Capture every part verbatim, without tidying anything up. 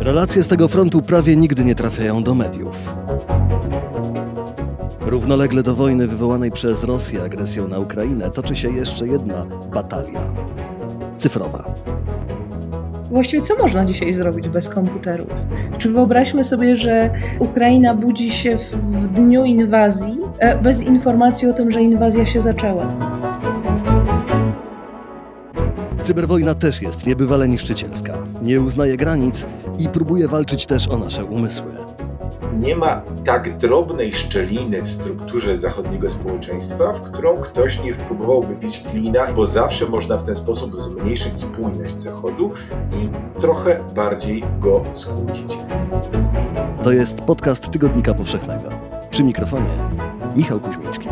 Relacje z tego frontu prawie nigdy nie trafiają do mediów. Równolegle do wojny wywołanej przez Rosję agresją na Ukrainę toczy się jeszcze jedna batalia – cyfrowa. Właściwie co można dzisiaj zrobić bez komputerów? Czy wyobraźmy sobie, że Ukraina budzi się w, w dniu inwazji bez informacji o tym, że inwazja się zaczęła? Cyberwojna też jest niebywale niszczycielska. Nie uznaje granic i próbuje walczyć też o nasze umysły. Nie ma tak drobnej szczeliny w strukturze zachodniego społeczeństwa, w którą ktoś nie próbował bić klina, bo zawsze można w ten sposób zmniejszyć spójność Zachodu i trochę bardziej go skłócić. To jest podcast Tygodnika Powszechnego. Przy mikrofonie Michał Kuźmiński.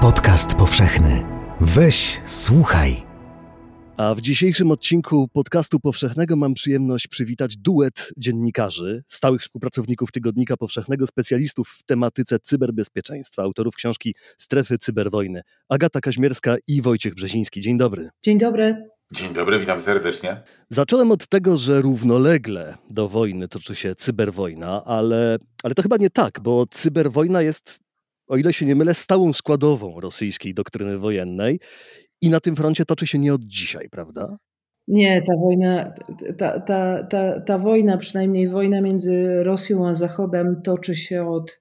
Podcast powszechny. Weź, słuchaj. A w dzisiejszym odcinku podcastu powszechnego mam przyjemność przywitać duet dziennikarzy, stałych współpracowników Tygodnika Powszechnego, specjalistów w tematyce cyberbezpieczeństwa, autorów książki Strefy Cyberwojny. Agata Kaźmierska i Wojciech Brzeziński. Dzień dobry. Dzień dobry. Dzień dobry, witam serdecznie. Zacząłem od tego, że równolegle do wojny toczy się cyberwojna, ale, ale to chyba nie tak, bo cyberwojna jest, o ile się nie mylę, stałą składową rosyjskiej doktryny wojennej i na tym froncie toczy się nie od dzisiaj, prawda? Nie, ta wojna, ta, ta, ta, ta wojna, przynajmniej wojna między Rosją a Zachodem toczy się od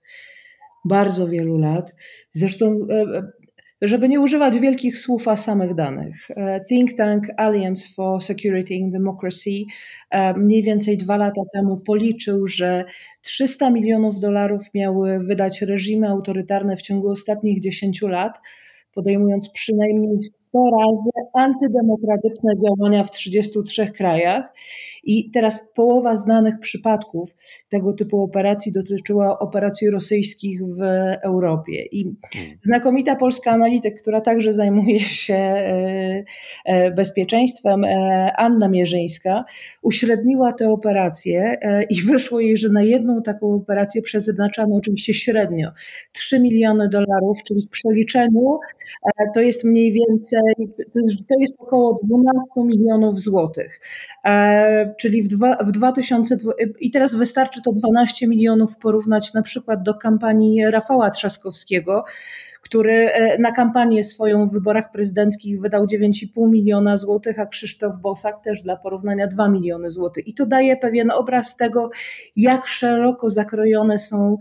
bardzo wielu lat. Zresztą, żeby nie używać wielkich słów, a samych danych. Think Tank Alliance for Security and Democracy mniej więcej dwa lata temu policzył, że trzysta milionów dolarów miały wydać reżimy autorytarne w ciągu ostatnich dziesięciu lat, podejmując przynajmniej sto razy antydemokratyczne działania w trzydziestu trzech krajach. I teraz połowa znanych przypadków tego typu operacji dotyczyła operacji rosyjskich w Europie. I znakomita polska analityk, która także zajmuje się bezpieczeństwem, Anna Mierzyńska, uśredniła te operacje i wyszło jej, że na jedną taką operację przeznaczano oczywiście średnio trzy miliony dolarów, czyli w przeliczeniu to jest mniej więcej, to jest około dwanaście milionów złotych. Czyli w, dwa, w dwa tysiące... I teraz wystarczy to dwanaście milionów porównać na przykład do kampanii Rafała Trzaskowskiego, który na kampanię swoją w wyborach prezydenckich wydał dziewięć i pół miliona złotych, a Krzysztof Bosak też dla porównania dwa miliony złotych. I to daje pewien obraz tego, jak szeroko zakrojone są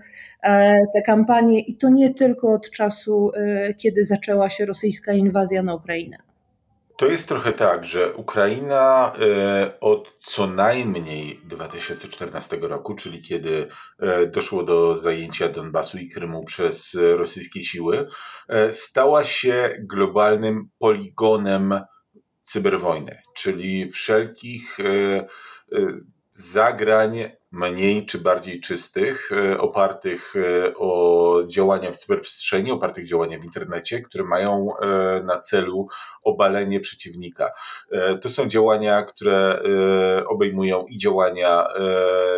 te kampanie i to nie tylko od czasu, kiedy zaczęła się rosyjska inwazja na Ukrainę. To jest trochę tak, że Ukraina od co najmniej dwa tysiące czternastego roku, czyli kiedy doszło do zajęcia Donbasu i Krymu przez rosyjskie siły, stała się globalnym poligonem cyberwojny, czyli wszelkich zagrań mniej czy bardziej czystych, opartych o działania w cyberprzestrzeni, opartych działania w internecie, które mają na celu obalenie przeciwnika. To są działania, które obejmują i działania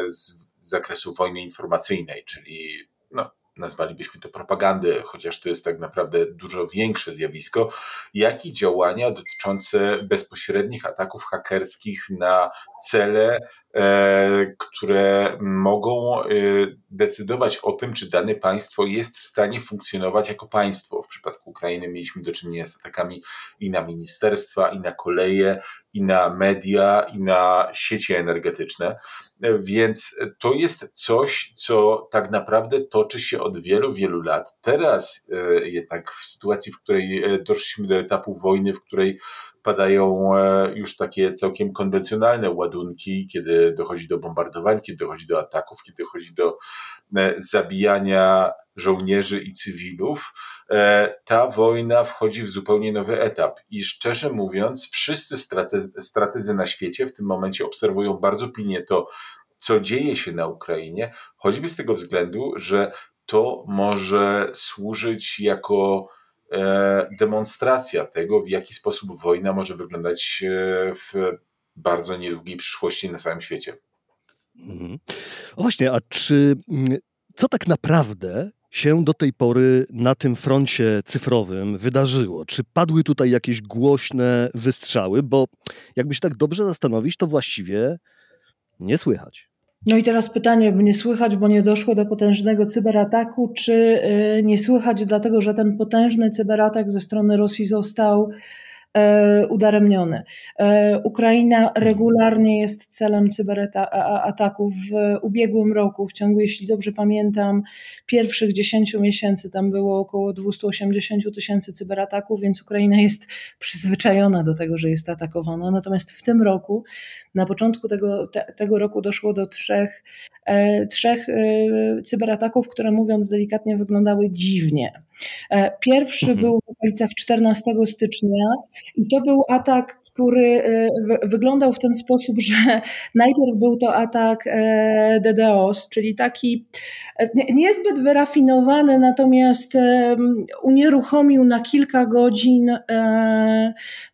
z zakresu wojny informacyjnej, czyli no, nazwalibyśmy to propagandę, chociaż to jest tak naprawdę dużo większe zjawisko, jak i działania dotyczące bezpośrednich ataków hakerskich na cele, e, które mogą e, decydować o tym, czy dane państwo jest w stanie funkcjonować jako państwo. W przypadku Ukrainy mieliśmy do czynienia z atakami i na ministerstwa, i na koleje, i na media, i na sieci energetyczne. Więc to jest coś, co tak naprawdę toczy się od wielu, wielu lat. Teraz jednak w sytuacji, w której doszliśmy do etapu wojny, w której padają już takie całkiem konwencjonalne ładunki, kiedy dochodzi do bombardowań, kiedy dochodzi do ataków, kiedy dochodzi do zabijania żołnierzy i cywilów, ta wojna wchodzi w zupełnie nowy etap i szczerze mówiąc wszyscy strategzy na świecie w tym momencie obserwują bardzo pilnie to, co dzieje się na Ukrainie, choćby z tego względu, że to może służyć jako demonstracja tego, w jaki sposób wojna może wyglądać w bardzo niedługiej przyszłości na całym świecie. Mhm. O właśnie, a czy co tak naprawdę się do tej pory na tym froncie cyfrowym wydarzyło? Czy padły tutaj jakieś głośne wystrzały? Bo jakby się tak dobrze zastanowić, to właściwie nie słychać. No i teraz pytanie, nie słychać, bo nie doszło do potężnego cyberataku, czy nie słychać dlatego, że ten potężny cyberatak ze strony Rosji został udaremniony. Ukraina regularnie jest celem cyberataków. W ubiegłym roku, w ciągu, jeśli dobrze pamiętam, pierwszych dziesięciu miesięcy tam było około dwieście osiemdziesiąt tysięcy cyberataków, więc Ukraina jest przyzwyczajona do tego, że jest atakowana. Natomiast w tym roku, na początku tego, te, tego roku doszło do trzech, e, trzech e, cyberataków, które, mówiąc delikatnie, wyglądały dziwnie. Pierwszy mhm. był w okolicach czternastego stycznia i to był atak, który wyglądał w ten sposób, że najpierw był to atak DDoS, czyli taki niezbyt wyrafinowany, natomiast unieruchomił na kilka godzin,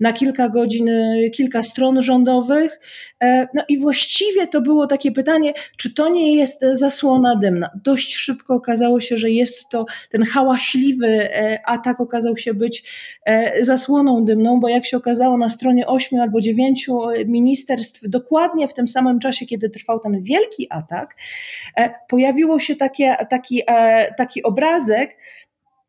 na kilka godzin kilka stron rządowych. No i właściwie to było takie pytanie, czy to nie jest zasłona dymna. Dość szybko okazało się, że jest to ten hałaśliwy atak, okazał się być zasłoną dymną, bo jak się okazało, na stronie ośmiu albo dziewięciu ministerstw, dokładnie w tym samym czasie, kiedy trwał ten wielki atak, pojawiło się takie, taki, taki obrazek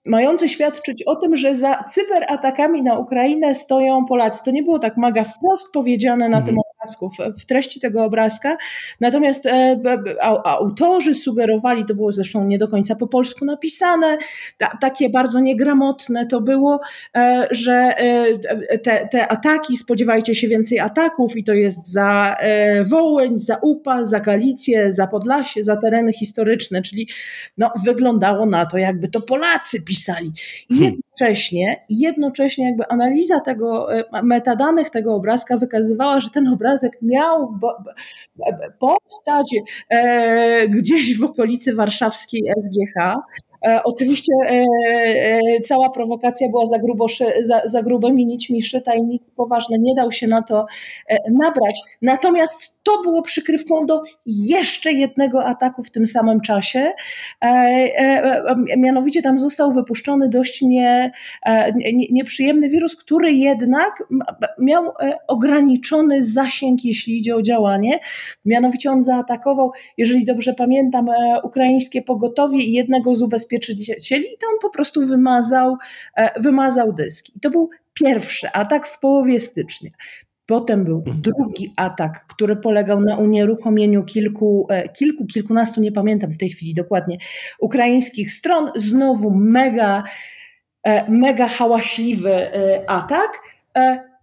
mający świadczyć o tym, że za cyberatakami na Ukrainę stoją Polacy. To nie było tak maga wprost powiedziane na mhm. tym obrazku, w treści tego obrazka, natomiast e, a, autorzy sugerowali, to było zresztą nie do końca po polsku napisane, ta, takie bardzo niegramotne to było, e, że e, te, te ataki, spodziewajcie się więcej ataków i to jest za e, Wołyń, za Upa, za Galicję, za Podlasie, za tereny historyczne, czyli no, wyglądało na to, jakby to Polacy pisali. I jednocześnie, jednocześnie jakby analiza tego, metadanych tego obrazka wykazywała, że ten obrazek miał bo, bo, powstać e, gdzieś w okolicy warszawskiej S G H. E, oczywiście e, e, cała prowokacja była za, grubo, za, za grubymi nićmi szyta i nikt poważny nie dał się na to e, nabrać. Natomiast to było przykrywką do jeszcze jednego ataku w tym samym czasie. E, e, mianowicie tam został wypuszczony dość nie, e, nie, nieprzyjemny wirus, który jednak miał e, ograniczony zasięg, jeśli idzie o działanie. Mianowicie on zaatakował, jeżeli dobrze pamiętam, e, ukraińskie pogotowie i jednego z ubezpieczycieli i to on po prostu wymazał, e, wymazał dyski. I to był pierwszy atak w połowie stycznia. Potem był drugi atak, który polegał na unieruchomieniu kilku, kilku, kilkunastu, nie pamiętam w tej chwili dokładnie, ukraińskich stron. Znowu mega, mega hałaśliwy atak.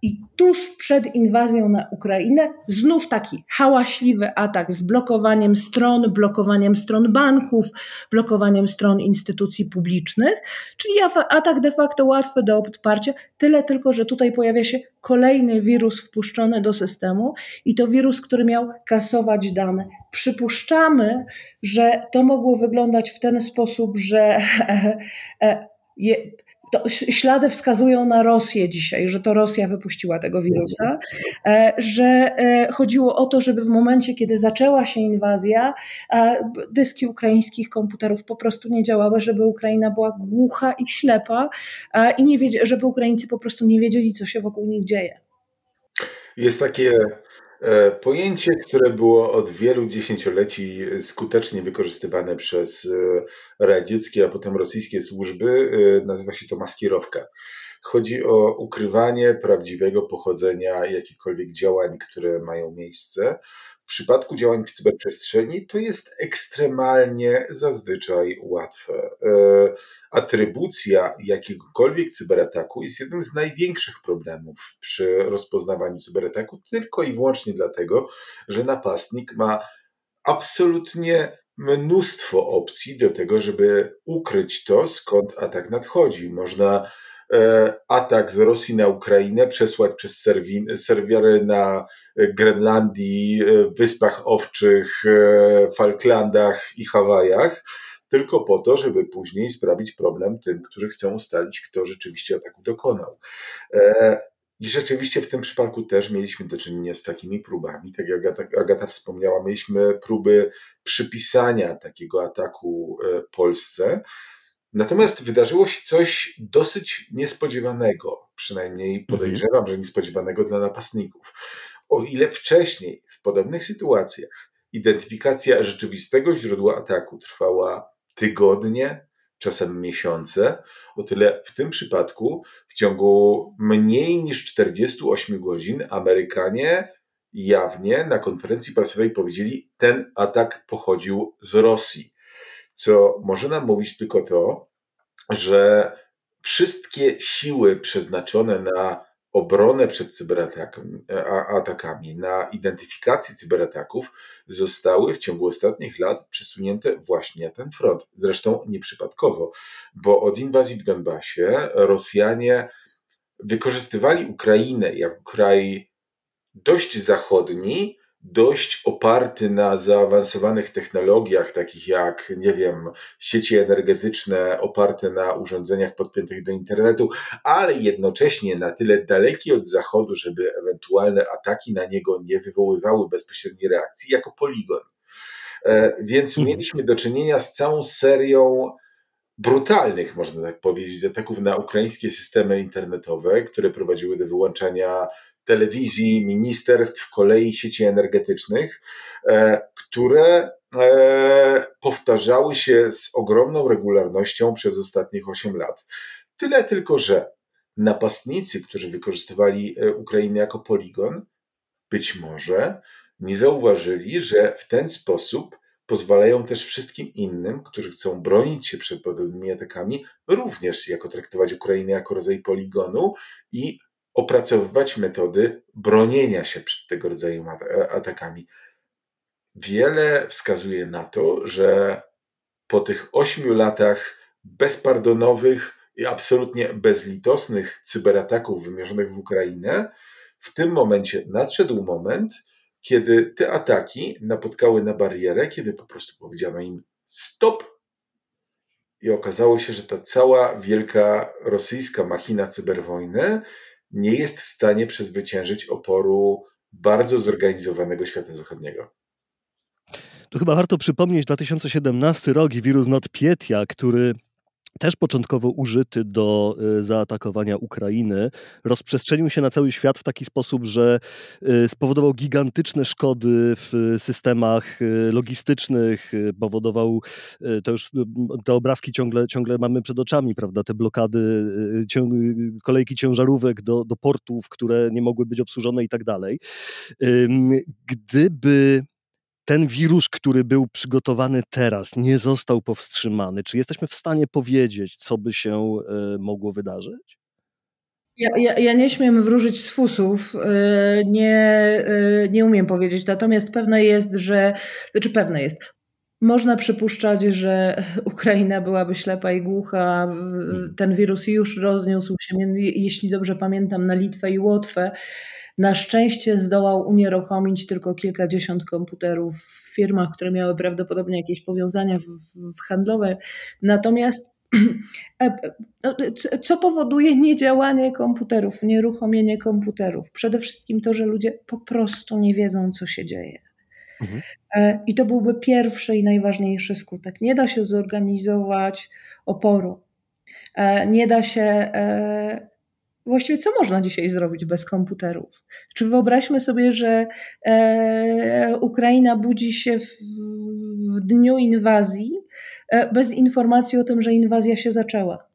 I tuż przed inwazją na Ukrainę znów taki hałaśliwy atak z blokowaniem stron, blokowaniem stron banków, blokowaniem stron instytucji publicznych, czyli atak de facto łatwy do odparcia, tyle tylko, że tutaj pojawia się kolejny wirus wpuszczony do systemu i to wirus, który miał kasować dane. Przypuszczamy, że to mogło wyglądać w ten sposób, że je, to ślady wskazują na Rosję dzisiaj, że to Rosja wypuściła tego wirusa, że chodziło o to, żeby w momencie, kiedy zaczęła się inwazja, dyski ukraińskich komputerów po prostu nie działały, żeby Ukraina była głucha i ślepa i nie wiedzia- żeby Ukraińcy po prostu nie wiedzieli, co się wokół nich dzieje. Jest takie pojęcie, które było od wielu dziesięcioleci skutecznie wykorzystywane przez radzieckie, a potem rosyjskie służby, nazywa się to maskirowka. Chodzi o ukrywanie prawdziwego pochodzenia jakichkolwiek działań, które mają miejsce. W przypadku działań w cyberprzestrzeni to jest ekstremalnie zazwyczaj łatwe. Atrybucja jakiegokolwiek cyberataku jest jednym z największych problemów przy rozpoznawaniu cyberataku, tylko i wyłącznie dlatego, że napastnik ma absolutnie mnóstwo opcji do tego, żeby ukryć to, skąd atak nadchodzi. Można atak z Rosji na Ukrainę przesłać przez serwin, serwery na Grenlandii, Wyspach Owczych, Falklandach i Hawajach, tylko po to, żeby później sprawić problem tym, którzy chcą ustalić, kto rzeczywiście ataku dokonał. I rzeczywiście w tym przypadku też mieliśmy do czynienia z takimi próbami. Tak jak Agata, Agata wspomniała, mieliśmy próby przypisania takiego ataku Polsce. Natomiast wydarzyło się coś dosyć niespodziewanego, przynajmniej podejrzewam, że niespodziewanego dla napastników. O ile wcześniej w podobnych sytuacjach identyfikacja rzeczywistego źródła ataku trwała tygodnie, czasem miesiące, o tyle w tym przypadku w ciągu mniej niż czterdziestu ośmiu godzin Amerykanie jawnie na konferencji prasowej powiedzieli, ten atak pochodził z Rosji. Co może nam mówić tylko to, że wszystkie siły przeznaczone na obronę przed cyberatakami, na identyfikację cyberataków zostały w ciągu ostatnich lat przesunięte właśnie na ten front. Zresztą nieprzypadkowo, bo od inwazji w Donbasie Rosjanie wykorzystywali Ukrainę jako kraj dość zachodni, dość oparty na zaawansowanych technologiach, takich jak, nie wiem, sieci energetyczne oparte na urządzeniach podpiętych do internetu, ale jednocześnie na tyle daleki od Zachodu, żeby ewentualne ataki na niego nie wywoływały bezpośredniej reakcji, jako poligon. Więc mieliśmy do czynienia z całą serią brutalnych, można tak powiedzieć, ataków na ukraińskie systemy internetowe, które prowadziły do wyłączania telewizji, ministerstw, kolei, sieci energetycznych, które powtarzały się z ogromną regularnością przez ostatnich osiem lat. Tyle tylko, że napastnicy, którzy wykorzystywali Ukrainę jako poligon, być może nie zauważyli, że w ten sposób pozwalają też wszystkim innym, którzy chcą bronić się przed podobnymi atakami, również jako traktować Ukrainę jako rodzaj poligonu i opracowywać metody bronienia się przed tego rodzaju atakami. Wiele wskazuje na to, że po tych ośmiu latach bezpardonowych i absolutnie bezlitosnych cyberataków wymierzonych w Ukrainę, w tym momencie nadszedł moment, kiedy te ataki napotkały na barierę, kiedy po prostu powiedziano im stop. I okazało się, że ta cała wielka rosyjska machina cyberwojny nie jest w stanie przezwyciężyć oporu bardzo zorganizowanego świata zachodniego. Tu chyba warto przypomnieć dwa tysiące siedemnasty rok i wirus NotPetya, który też początkowo użyty do zaatakowania Ukrainy, rozprzestrzenił się na cały świat w taki sposób, że spowodował gigantyczne szkody w systemach logistycznych, powodował, to już te obrazki ciągle, ciągle mamy przed oczami, prawda, te blokady, kolejki ciężarówek do, do portów, które nie mogły być obsłużone i tak dalej. Gdyby ten wirus, który był przygotowany teraz, nie został powstrzymany. Czy jesteśmy w stanie powiedzieć, co by się y, mogło wydarzyć? Ja, ja, ja nie śmiem wróżyć z fusów, y, nie, y, nie umiem powiedzieć. Natomiast pewne jest, że... Znaczy pewne jest... Można przypuszczać, że Ukraina byłaby ślepa i głucha. Ten wirus już rozniósł się, jeśli dobrze pamiętam, na Litwę i Łotwę. Na szczęście zdołał unieruchomić tylko kilkadziesiąt komputerów w firmach, które miały prawdopodobnie jakieś powiązania w, w handlowe. Natomiast co powoduje niedziałanie komputerów, nieruchomienie komputerów? Przede wszystkim to, że ludzie po prostu nie wiedzą, co się dzieje. Mhm. I to byłby pierwszy i najważniejszy skutek. Nie da się zorganizować oporu. Nie da się... Właściwie co można dzisiaj zrobić bez komputerów? Czy wyobraźmy sobie, że Ukraina budzi się w, w dniu inwazji bez informacji o tym, że inwazja się zaczęła.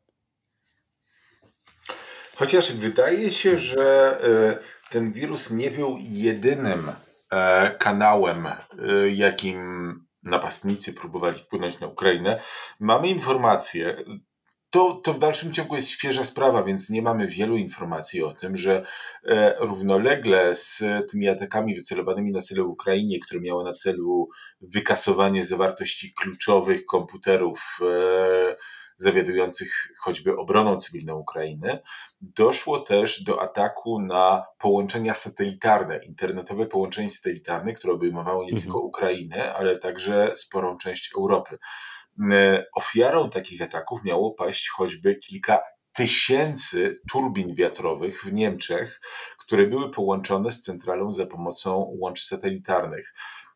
Chociaż wydaje się, że ten wirus nie był jedynym kanałem, jakim napastnicy próbowali wpłynąć na Ukrainę. Mamy informacje, to, to w dalszym ciągu jest świeża sprawa, więc nie mamy wielu informacji o tym, że równolegle z tymi atakami wycelowanymi na cele w Ukrainie, które miały na celu wykasowanie zawartości kluczowych komputerów zawiadujących choćby obroną cywilną Ukrainy, doszło też do ataku na połączenia satelitarne, internetowe połączenia satelitarne, które obejmowały nie tylko Ukrainę, ale także sporą część Europy. Ofiarą takich ataków miało paść choćby kilka tysięcy turbin wiatrowych w Niemczech, które były połączone z centralą za pomocą łączy satelitarnych.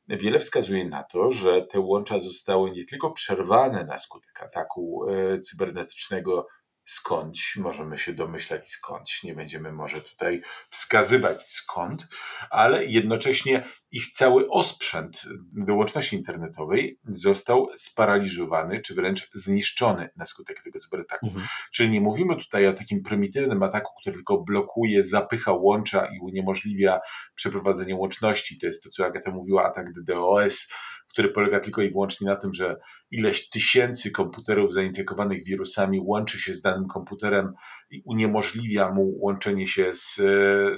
Wiele wskazuje na to, że te łącza zostały nie tylko przerwane na skutek ataku cybernetycznego, skądś, możemy się domyślać skądś, nie będziemy może tutaj wskazywać skąd, ale jednocześnie ich cały osprzęt do łączności internetowej został sparaliżowany, czy wręcz zniszczony na skutek tego cyberataku. Mhm. Czyli nie mówimy tutaj o takim prymitywnym ataku, który tylko blokuje, zapycha łącza i uniemożliwia przeprowadzenie łączności. To jest to, co Agata mówiła, atak DDoS, który polega tylko i wyłącznie na tym, że ileś tysięcy komputerów zainfekowanych wirusami łączy się z danym komputerem i uniemożliwia mu łączenie się z,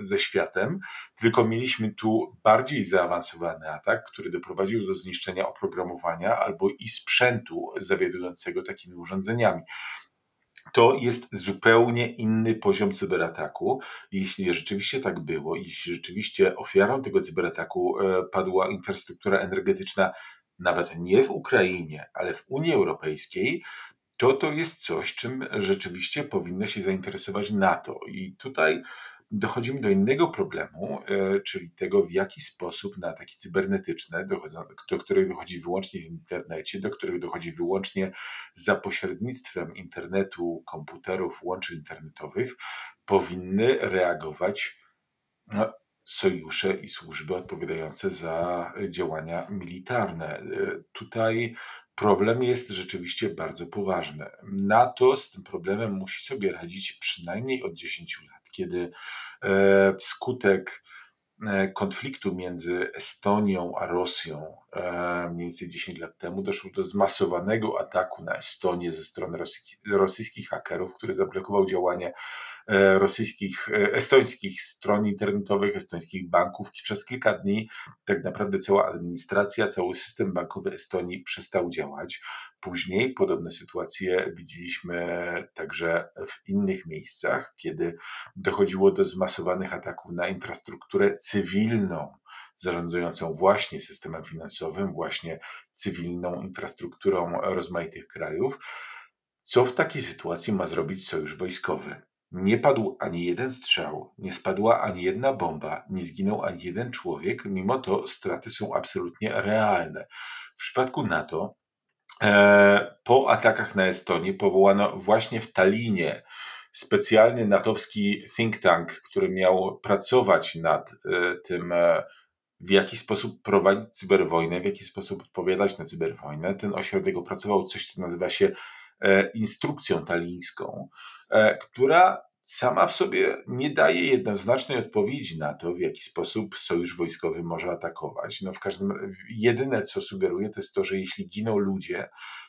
ze światem, tylko mieliśmy tu bardziej zaawansowany atak, który doprowadził do zniszczenia oprogramowania albo i sprzętu zawiadującego takimi urządzeniami. To jest zupełnie inny poziom cyberataku. Jeśli rzeczywiście tak było, jeśli rzeczywiście ofiarą tego cyberataku padła infrastruktura energetyczna, nawet nie w Ukrainie, ale w Unii Europejskiej, to to jest coś, czym rzeczywiście powinno się zainteresować NATO. I tutaj dochodzimy do innego problemu, czyli tego, w jaki sposób na ataki cybernetyczne, do, do których dochodzi wyłącznie w internecie, do których dochodzi wyłącznie za pośrednictwem internetu, komputerów, łączy internetowych, powinny reagować no, sojusze i służby odpowiadające za działania militarne. Tutaj problem jest rzeczywiście bardzo poważny. NATO z tym problemem musi sobie radzić przynajmniej od dziesięciu lat. Kiedy wskutek konfliktu między Estonią a Rosją mniej więcej dziesięć lat temu doszło do zmasowanego ataku na Estonię ze strony rosyjskich hakerów, który zablokował działanie rosyjskich, estońskich stron internetowych, estońskich banków. I przez kilka dni tak naprawdę cała administracja, cały system bankowy Estonii przestał działać. Później podobne sytuacje widzieliśmy także w innych miejscach, kiedy dochodziło do zmasowanych ataków na infrastrukturę cywilną, zarządzającą właśnie systemem finansowym, właśnie cywilną infrastrukturą rozmaitych krajów. Co w takiej sytuacji ma zrobić sojusz wojskowy? Nie padł ani jeden strzał, nie spadła ani jedna bomba, nie zginął ani jeden człowiek, mimo to straty są absolutnie realne. W przypadku NATO e, po atakach na Estonię powołano właśnie w Tallinie specjalny natowski think tank, który miał pracować nad e, tym e, w jaki sposób prowadzić cyberwojnę, w jaki sposób odpowiadać na cyberwojnę. Ten ośrodek opracował coś, co nazywa się instrukcją tallińską, która sama w sobie nie daje jednoznacznej odpowiedzi na to, w jaki sposób sojusz wojskowy może atakować. No w każdym razie jedyne, co sugeruje, to jest to, że jeśli giną ludzie,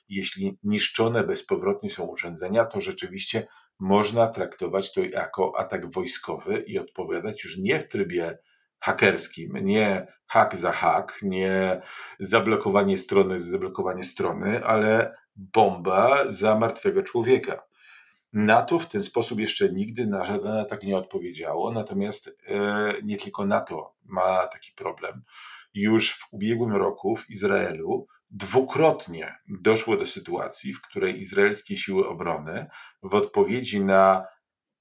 jeśli niszczone bezpowrotnie są urządzenia, to rzeczywiście można traktować to jako atak wojskowy i odpowiadać już nie w trybie hakerskim, nie hak za hak, nie zablokowanie strony za zablokowanie strony, ale bomba za martwego człowieka. NATO w ten sposób jeszcze nigdy na żaden atak nie odpowiedziało, natomiast e, nie tylko NATO ma taki problem. Już w ubiegłym roku w Izraelu dwukrotnie doszło do sytuacji, w której izraelskie siły obrony w odpowiedzi na,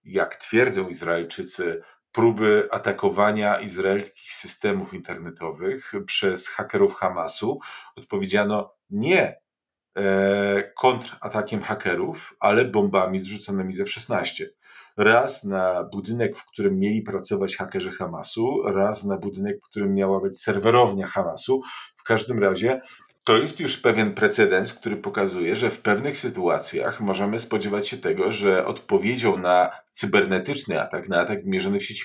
jak twierdzą Izraelczycy, próby atakowania izraelskich systemów internetowych przez hakerów Hamasu odpowiedziano nie e, kontratakiem hakerów, ale bombami zrzuconymi z F szesnaście. Raz na budynek, w którym mieli pracować hakerzy Hamasu, raz na budynek, w którym miała być serwerownia Hamasu. W każdym razie to jest już pewien precedens, który pokazuje, że w pewnych sytuacjach możemy spodziewać się tego, że odpowiedzią na cybernetyczny atak, na atak mierzony w sieci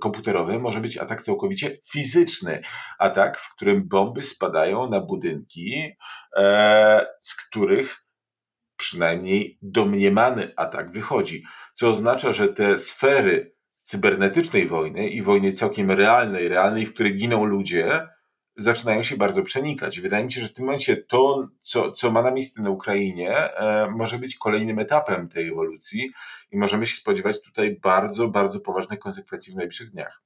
komputerowe może być atak całkowicie fizyczny. Atak, w którym bomby spadają na budynki, e, z których przynajmniej domniemany atak wychodzi. Co oznacza, że te sfery cybernetycznej wojny i wojny całkiem realnej, realnej, w której giną ludzie, zaczynają się bardzo przenikać. Wydaje mi się, że w tym momencie to, co, co ma na miejsce na Ukrainie, e, może być kolejnym etapem tej ewolucji i możemy się spodziewać tutaj bardzo, bardzo poważnych konsekwencji w najbliższych dniach.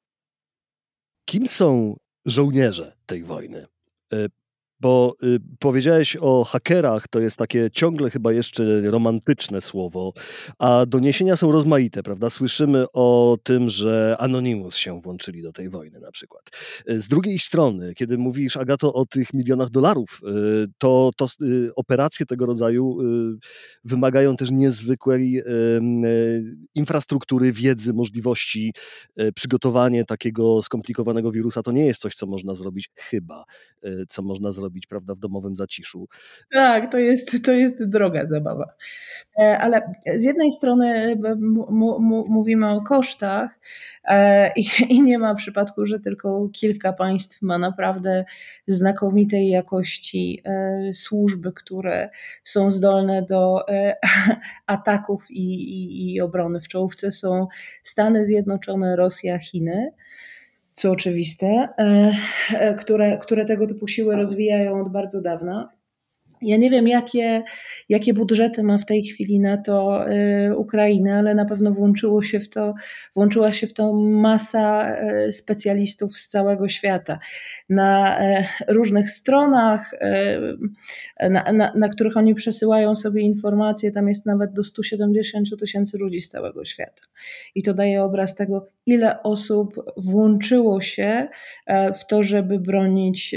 Kim są żołnierze tej wojny? Bo y, powiedziałeś o hakerach, to jest takie ciągle chyba jeszcze romantyczne słowo, a doniesienia są rozmaite, prawda? Słyszymy o tym, że Anonymous się włączyli do tej wojny na przykład. Y, z drugiej strony, kiedy mówisz, Agato, o tych milionach dolarów, y, to, to y, operacje tego rodzaju y, wymagają też niezwykłej y, y, infrastruktury, wiedzy, możliwości. Y, przygotowanie takiego skomplikowanego wirusa to nie jest coś, co można zrobić, chyba, y, co można zrobić Robić, prawda, w domowym zaciszu. Tak, to jest, to jest droga zabawa. Ale z jednej strony m- m- mówimy o kosztach i, i nie ma przypadku, że tylko kilka państw ma naprawdę znakomitej jakości służby, które są zdolne do ataków i, i, i obrony. W czołówce są Stany Zjednoczone, Rosja, Chiny, co oczywiste, które, które tego typu siły rozwijają od bardzo dawna. Ja nie wiem, jakie, jakie budżety ma w tej chwili na to Ukraina, ale na pewno włączyło się w to, włączyła się w to masa specjalistów z całego świata. Na różnych stronach, na, na, na których oni przesyłają sobie informacje, tam jest nawet do stu siedemdziesięciu tysięcy ludzi z całego świata. I to daje obraz tego, ile osób włączyło się w to, żeby bronić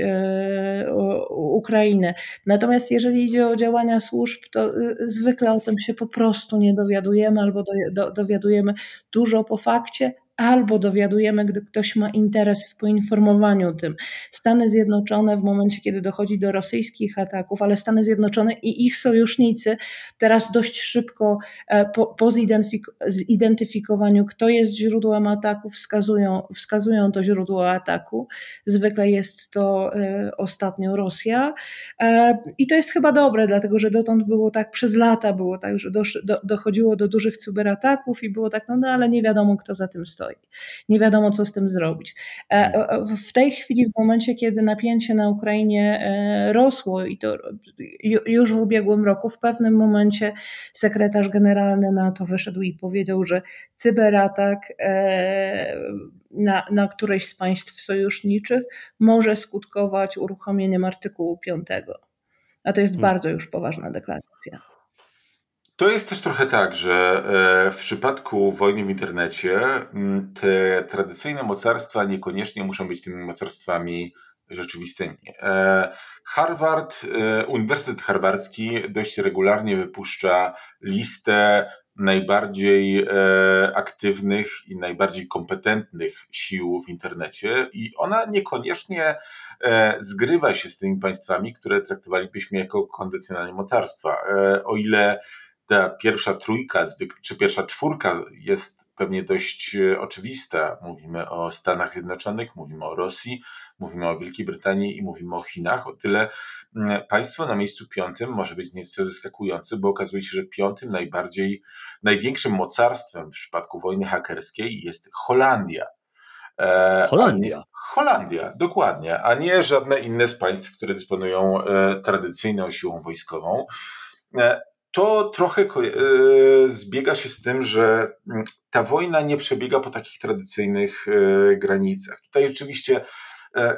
Ukrainę. Natomiast jeżeli idzie o działania służb, to zwykle o tym się po prostu nie dowiadujemy albo dowiadujemy dużo po fakcie, albo dowiadujemy, gdy ktoś ma interes w poinformowaniu o tym. Stany Zjednoczone w momencie, kiedy dochodzi do rosyjskich ataków, ale Stany Zjednoczone i ich sojusznicy teraz dość szybko po, po zidentyfikowaniu, kto jest źródłem ataku, wskazują, wskazują to źródło ataku. Zwykle jest to e, ostatnio Rosja. E, I to jest chyba dobre, dlatego że dotąd było tak, przez lata było tak, że do, do, dochodziło do dużych cyberataków i było tak, no, no ale nie wiadomo, kto za tym stoi. Nie wiadomo, co z tym zrobić. W tej chwili, w momencie, kiedy napięcie na Ukrainie rosło i to już w ubiegłym roku, w pewnym momencie sekretarz generalny NATO wyszedł i powiedział, że cyberatak na, na któreś z państw sojuszniczych może skutkować uruchomieniem artykułu piątego. A to jest hmm. bardzo już poważna deklaracja. To jest też trochę tak, że w przypadku wojny w internecie te tradycyjne mocarstwa niekoniecznie muszą być tymi mocarstwami rzeczywistymi. Harvard, Uniwersytet Harwardzki dość regularnie wypuszcza listę najbardziej aktywnych i najbardziej kompetentnych sił w internecie i ona niekoniecznie zgrywa się z tymi państwami, które traktowalibyśmy jako konwencjonalne mocarstwa. O ile ta pierwsza trójka, czy pierwsza czwórka jest pewnie dość oczywista. Mówimy o Stanach Zjednoczonych, mówimy o Rosji, mówimy o Wielkiej Brytanii i mówimy o Chinach. O tyle państwo na miejscu piątym może być nieco zaskakujące, bo okazuje się, że piątym najbardziej, największym mocarstwem w przypadku wojny hakerskiej jest Holandia. Holandia. Holandia, dokładnie, a nie żadne inne z państw, które dysponują tradycyjną siłą wojskową. To trochę zbiega się z tym, że ta wojna nie przebiega po takich tradycyjnych granicach. Tutaj rzeczywiście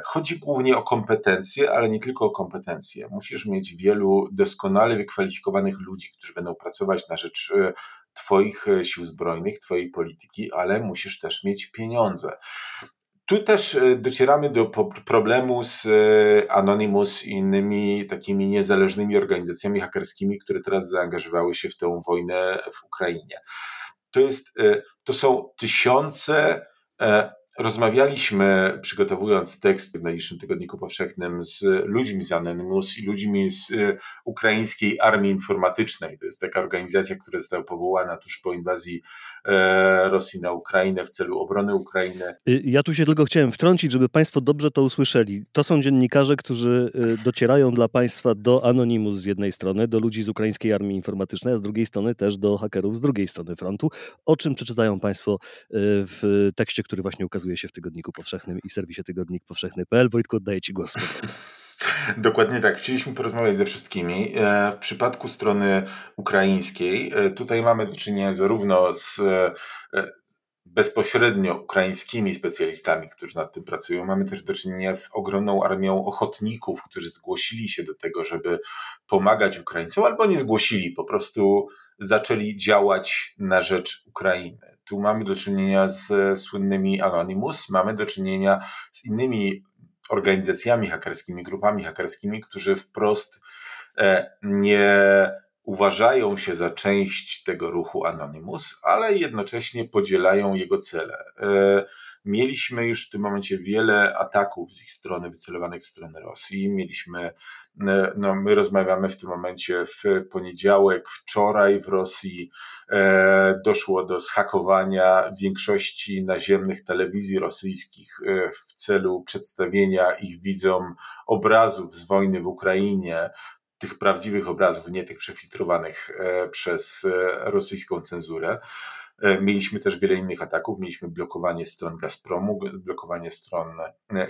chodzi głównie o kompetencje, ale nie tylko o kompetencje. Musisz mieć wielu doskonale wykwalifikowanych ludzi, którzy będą pracować na rzecz twoich sił zbrojnych, twojej polityki, ale musisz też mieć pieniądze. Tu też docieramy do problemu z Anonymous i innymi takimi niezależnymi organizacjami hakerskimi, które teraz zaangażowały się w tę wojnę w Ukrainie. To jest, to są tysiące, rozmawialiśmy przygotowując tekst w najbliższym Tygodniku Powszechnym z ludźmi z Anonymous i ludźmi z Ukraińskiej Armii Informatycznej. To jest taka organizacja, która została powołana tuż po inwazji Rosji na Ukrainę w celu obrony Ukrainy. Ja tu się tylko chciałem wtrącić, żeby państwo dobrze to usłyszeli. To są dziennikarze, którzy docierają dla państwa do Anonymous z jednej strony, do ludzi z Ukraińskiej Armii Informatycznej, a z drugiej strony też do hakerów z drugiej strony frontu, o czym przeczytają państwo w tekście, który właśnie ukazuje się w Tygodniku Powszechnym i w serwisie tygodnik powszechny kropka p l. Wojtku, oddaję ci głos. Dokładnie tak. Chcieliśmy porozmawiać ze wszystkimi. W przypadku strony ukraińskiej tutaj mamy do czynienia zarówno z bezpośrednio ukraińskimi specjalistami, którzy nad tym pracują. Mamy też do czynienia z ogromną armią ochotników, którzy zgłosili się do tego, żeby pomagać Ukraińcom, albo nie zgłosili, po prostu zaczęli działać na rzecz Ukrainy. Tu mamy do czynienia z słynnymi Anonymous, mamy do czynienia z innymi organizacjami hakerskimi, grupami hakerskimi, którzy wprost nie uważają się za część tego ruchu Anonymous, ale jednocześnie podzielają jego cele. Mieliśmy już w tym momencie wiele ataków z ich strony wycelowanych w stronę Rosji. Mieliśmy, no my rozmawiamy w tym momencie w poniedziałek, wczoraj w Rosji e, doszło do zhakowania większości naziemnych telewizji rosyjskich e, w celu przedstawienia ich widzom obrazów z wojny w Ukrainie, tych prawdziwych obrazów, nie tych przefiltrowanych e, przez e, rosyjską cenzurę. Mieliśmy też wiele innych ataków, mieliśmy blokowanie stron Gazpromu, blokowanie stron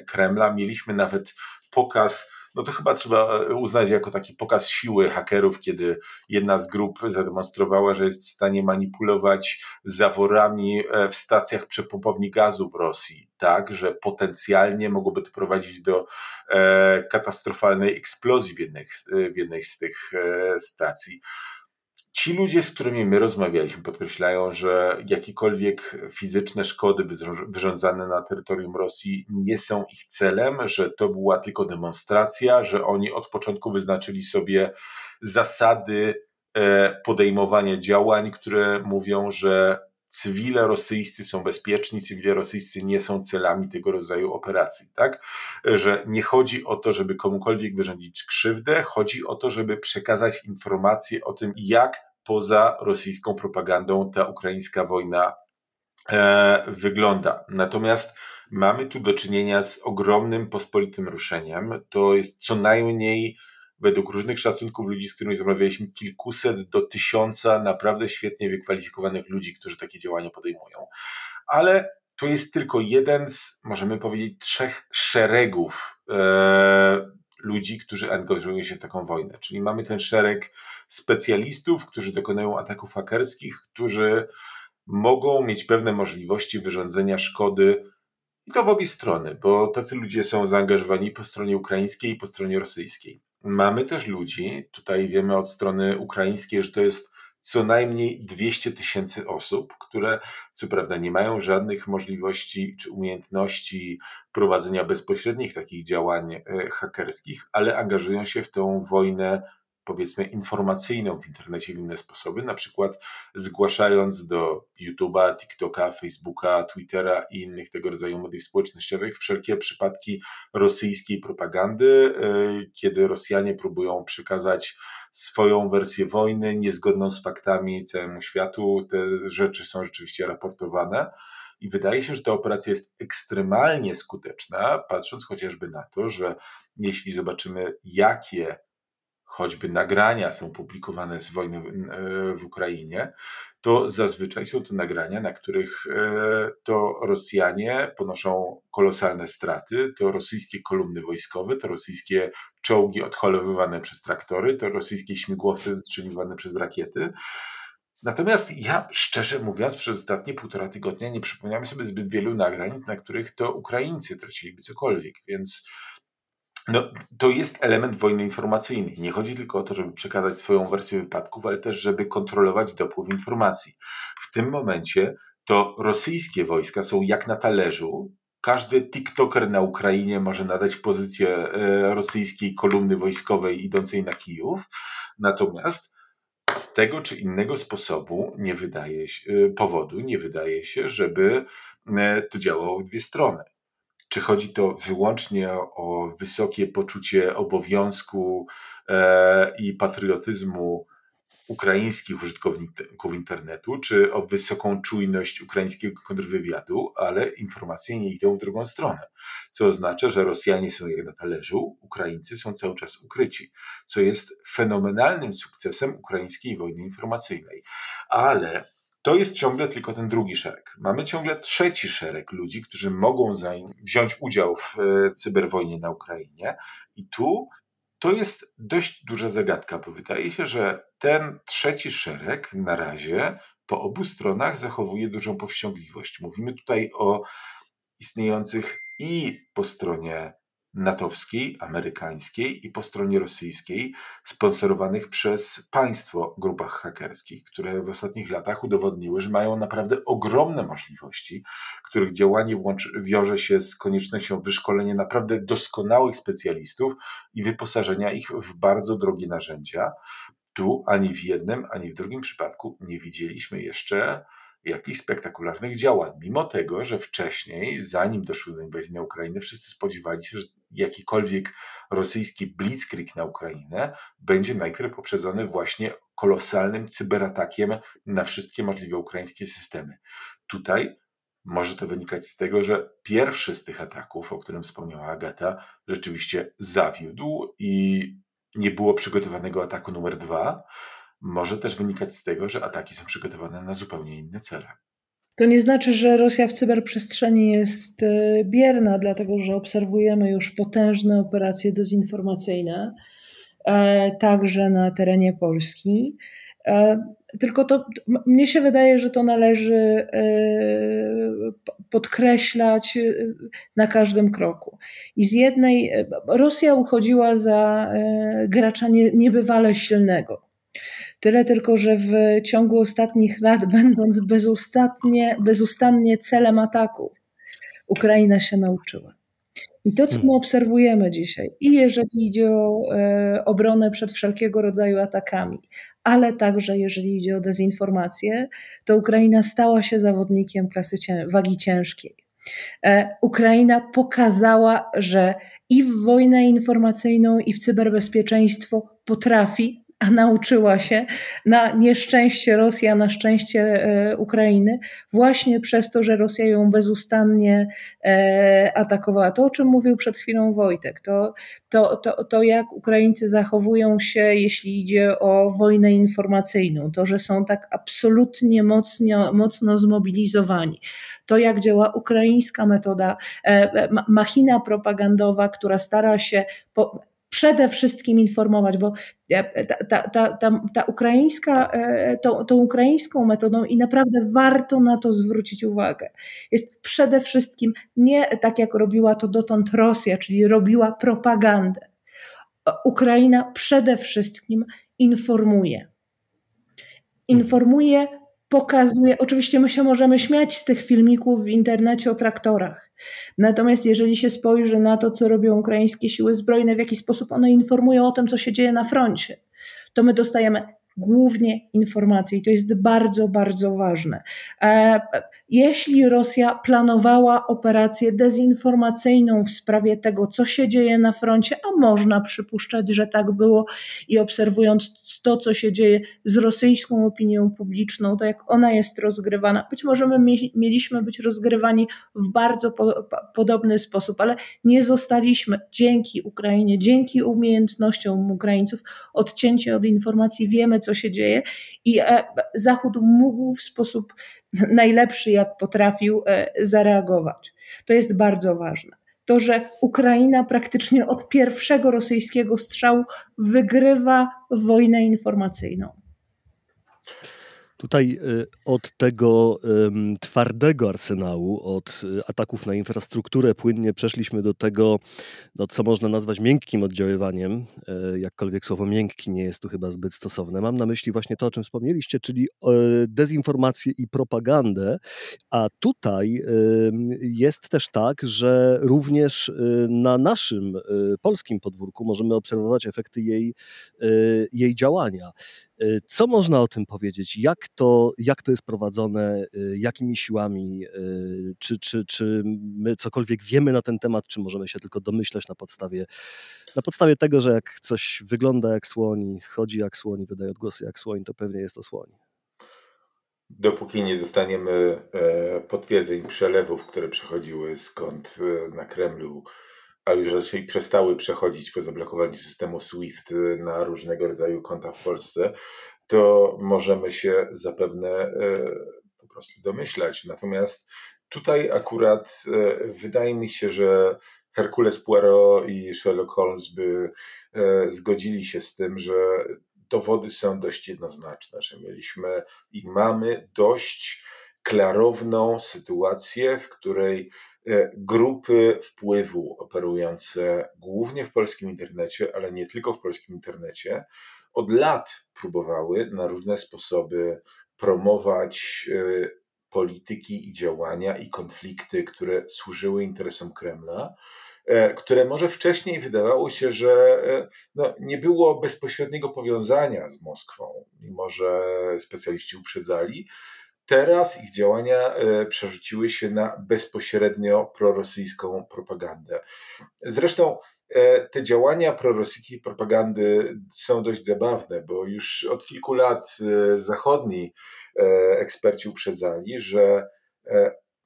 Kremla, mieliśmy nawet pokaz, no to chyba trzeba uznać jako taki pokaz siły hakerów, kiedy jedna z grup zademonstrowała, że jest w stanie manipulować zaworami w stacjach przepływowych gazu w Rosji, tak, że potencjalnie mogłoby to prowadzić do katastrofalnej eksplozji w jednej, w jednej z tych stacji. Ci ludzie, z którymi my rozmawialiśmy, podkreślają, że jakiekolwiek fizyczne szkody wyrządzane na terytorium Rosji nie są ich celem, że to była tylko demonstracja, że oni od początku wyznaczyli sobie zasady podejmowania działań, które mówią, że cywile rosyjscy są bezpieczni, cywile rosyjscy nie są celami tego rodzaju operacji, tak? Że nie chodzi o to, żeby komukolwiek wyrządzić krzywdę, chodzi o to, żeby przekazać informacje o tym, jak poza rosyjską propagandą ta ukraińska wojna e, wygląda. Natomiast mamy tu do czynienia z ogromnym, pospolitym ruszeniem. To jest co najmniej, według różnych szacunków ludzi, z którymi rozmawialiśmy, kilkuset do tysiąca naprawdę świetnie wykwalifikowanych ludzi, którzy takie działania podejmują. Ale to jest tylko jeden z, możemy powiedzieć, trzech szeregów e, ludzi, którzy angażują się w taką wojnę. Czyli mamy ten szereg specjalistów, którzy dokonują ataków hakerskich, którzy mogą mieć pewne możliwości wyrządzenia szkody. I to w obie strony, bo tacy ludzie są zaangażowani po stronie ukraińskiej i po stronie rosyjskiej. Mamy też ludzi, tutaj wiemy od strony ukraińskiej, że to jest co najmniej dwieście tysięcy osób, które co prawda nie mają żadnych możliwości czy umiejętności prowadzenia bezpośrednich takich działań hakerskich, ale angażują się w tą wojnę, powiedzmy, informacyjną w internecie w inne sposoby, na przykład zgłaszając do YouTube'a, TikToka, Facebooka, Twittera i innych tego rodzaju mediów społecznościowych wszelkie przypadki rosyjskiej propagandy, kiedy Rosjanie próbują przekazać swoją wersję wojny niezgodną z faktami całemu światu. Te rzeczy są rzeczywiście raportowane i wydaje się, że ta operacja jest ekstremalnie skuteczna, patrząc chociażby na to, że jeśli zobaczymy, jakie choćby nagrania są publikowane z wojny w Ukrainie, to zazwyczaj są to nagrania, na których to Rosjanie ponoszą kolosalne straty, to rosyjskie kolumny wojskowe, to rosyjskie czołgi odholowywane przez traktory, to rosyjskie śmigłowce zstrzeliwane przez rakiety. Natomiast ja, szczerze mówiąc, przez ostatnie półtora tygodnia nie przypomniałem sobie zbyt wielu nagrań, na których to Ukraińcy traciliby cokolwiek, więc no, to jest element wojny informacyjnej. Nie chodzi tylko o to, żeby przekazać swoją wersję wypadków, ale też, żeby kontrolować dopływ informacji. W tym momencie to rosyjskie wojska są jak na talerzu. Każdy TikToker na Ukrainie może nadać pozycję rosyjskiej kolumny wojskowej idącej na Kijów. Natomiast z tego czy innego sposobu nie wydaje się, powodu nie wydaje się, żeby to działało w dwie strony. Czy chodzi to wyłącznie o wysokie poczucie obowiązku e, i patriotyzmu ukraińskich użytkowników internetu, czy o wysoką czujność ukraińskiego kontrwywiadu, ale informacje nie idą w drugą stronę, co oznacza, że Rosjanie są jak na talerzu, Ukraińcy są cały czas ukryci, co jest fenomenalnym sukcesem ukraińskiej wojny informacyjnej. Ale to jest ciągle tylko ten drugi szereg. Mamy ciągle trzeci szereg ludzi, którzy mogą wziąć udział w cyberwojnie na Ukrainie i tu to jest dość duża zagadka, bo wydaje się, że ten trzeci szereg na razie po obu stronach zachowuje dużą powściągliwość. Mówimy tutaj o istniejących i po stronie natowskiej, amerykańskiej i po stronie rosyjskiej, sponsorowanych przez państwo grupach hakerskich, które w ostatnich latach udowodniły, że mają naprawdę ogromne możliwości, których działanie włączy, wiąże się z koniecznością wyszkolenia naprawdę doskonałych specjalistów i wyposażenia ich w bardzo drogie narzędzia. Tu ani w jednym, ani w drugim przypadku nie widzieliśmy jeszcze jakichś spektakularnych działań. Mimo tego, że wcześniej, zanim doszły do inwazji na Ukrainę, wszyscy spodziewali się, że jakikolwiek rosyjski blitzkrieg na Ukrainę będzie najpierw poprzedzony właśnie kolosalnym cyberatakiem na wszystkie możliwe ukraińskie systemy. Tutaj może to wynikać z tego, że pierwszy z tych ataków, o którym wspomniała Agata, rzeczywiście zawiódł i nie było przygotowanego ataku numer dwa. Może też wynikać z tego, że ataki są przygotowane na zupełnie inne cele. To nie znaczy, że Rosja w cyberprzestrzeni jest bierna, dlatego że obserwujemy już potężne operacje dezinformacyjne, także na terenie Polski. Tylko to, mnie się wydaje, że to należy podkreślać na każdym kroku. I z jednej, Rosja uchodziła za gracza niebywale silnego. Tyle tylko, że w ciągu ostatnich lat, będąc bezustannie, bezustannie celem ataku, Ukraina się nauczyła. I to, co my obserwujemy dzisiaj, i jeżeli idzie o e, obronę przed wszelkiego rodzaju atakami, ale także jeżeli idzie o dezinformację, to Ukraina stała się zawodnikiem klasy cię- wagi ciężkiej. E, Ukraina pokazała, że i w wojnę informacyjną, i w cyberbezpieczeństwo potrafi, a nauczyła się na nieszczęście Rosji, a na szczęście e, Ukrainy, właśnie przez to, że Rosja ją bezustannie e, atakowała. To, o czym mówił przed chwilą Wojtek, to, to, to, to jak Ukraińcy zachowują się, jeśli idzie o wojnę informacyjną, to, że są tak absolutnie mocno, mocno zmobilizowani, to jak działa ukraińska metoda, e, machina propagandowa, która stara się po, przede wszystkim informować, bo ta, ta, ta, ta ukraińska, tą, tą ukraińską metodą, i naprawdę warto na to zwrócić uwagę, jest przede wszystkim nie tak, jak robiła to dotąd Rosja, czyli robiła propagandę. Ukraina przede wszystkim informuje. Informuje, pokazuje. Oczywiście my się możemy śmiać z tych filmików w internecie o traktorach. Natomiast jeżeli się spojrzy na to, co robią ukraińskie siły zbrojne, w jaki sposób one informują o tym, co się dzieje na froncie, to my dostajemy głównie informacje i to jest bardzo, bardzo ważne. Jeśli Rosja planowała operację dezinformacyjną w sprawie tego, co się dzieje na froncie, a można przypuszczać, że tak było, i obserwując to, co się dzieje z rosyjską opinią publiczną, to jak ona jest rozgrywana, być może my mieliśmy być rozgrywani w bardzo po, podobny sposób, ale nie zostaliśmy dzięki Ukrainie, dzięki umiejętnościom Ukraińców odcięci od informacji, wiemy, co się dzieje, i Zachód mógł w sposób najlepszy, jak potrafił, zareagować. To jest bardzo ważne. To, że Ukraina praktycznie od pierwszego rosyjskiego strzału wygrywa wojnę informacyjną. Tutaj od tego twardego arsenału, od ataków na infrastrukturę płynnie przeszliśmy do tego, no, co można nazwać miękkim oddziaływaniem, jakkolwiek słowo miękki nie jest tu chyba zbyt stosowne. Mam na myśli właśnie to, o czym wspomnieliście, czyli dezinformację i propagandę, a tutaj jest też tak, że również na naszym polskim podwórku możemy obserwować efekty jej, jej działania. Co można o tym powiedzieć? Jak to, jak to jest prowadzone? Jakimi siłami? Czy, czy, czy my cokolwiek wiemy na ten temat? Czy możemy się tylko domyślać na podstawie, na podstawie tego, że jak coś wygląda jak słoń, chodzi jak słoń, wydaje odgłosy jak słoń, to pewnie jest to słoń? Dopóki nie dostaniemy potwierdzeń przelewów, które przechodziły skąd na Kremlu, a już raczej przestały przechodzić po zablokowaniu systemu SWIFT na różnego rodzaju konta w Polsce, to możemy się zapewne po prostu domyślać. Natomiast tutaj akurat wydaje mi się, że Herkules Poirot i Sherlock Holmes by zgodzili się z tym, że dowody są dość jednoznaczne, że mieliśmy i mamy dość klarowną sytuację, w której grupy wpływu operujące głównie w polskim internecie, ale nie tylko w polskim internecie, od lat próbowały na różne sposoby promować polityki i działania i konflikty, które służyły interesom Kremla, które może wcześniej wydawało się, że no, nie było bezpośredniego powiązania z Moskwą, mimo że specjaliści uprzedzali. Teraz ich działania przerzuciły się na bezpośrednio prorosyjską propagandę. Zresztą te działania prorosyjskiej propagandy są dość zabawne, bo już od kilku lat zachodni eksperci uprzedzali, że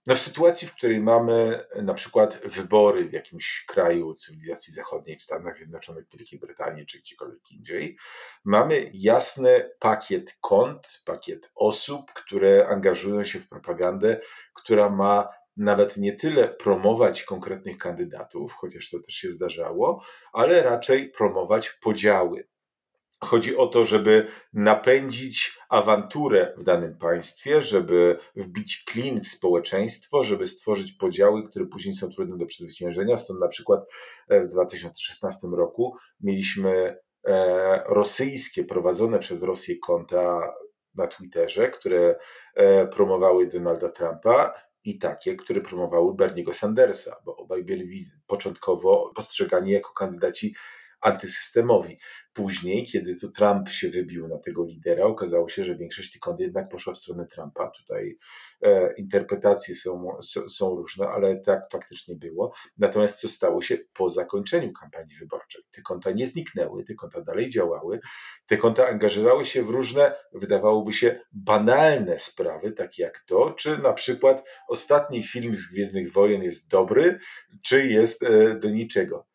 no w sytuacji, w której mamy na przykład wybory w jakimś kraju cywilizacji zachodniej, w Stanach Zjednoczonych, Wielkiej Brytanii czy gdziekolwiek indziej, mamy jasny pakiet kont, pakiet osób, które angażują się w propagandę, która ma nawet nie tyle promować konkretnych kandydatów, chociaż to też się zdarzało, ale raczej promować podziały. Chodzi o to, żeby napędzić awanturę w danym państwie, żeby wbić klin w społeczeństwo, żeby stworzyć podziały, które później są trudne do przezwyciężenia. Stąd na przykład w dwa tysiące szesnastym roku mieliśmy rosyjskie, prowadzone przez Rosję konta na Twitterze, które promowały Donalda Trumpa i takie, które promowały Berniego Sandersa, bo obaj byli początkowo postrzegani jako kandydaci antysystemowi. Później, kiedy to Trump się wybił na tego lidera, okazało się, że większość tych kont jednak poszła w stronę Trumpa. Tutaj e, interpretacje są, są, są różne, ale tak faktycznie było. Natomiast co stało się po zakończeniu kampanii wyborczej? Te konta nie zniknęły, te konta dalej działały, te konta angażowały się w różne, wydawałoby się, banalne sprawy, takie jak to, czy na przykład ostatni film z Gwiezdnych Wojen jest dobry, czy jest e, do niczego.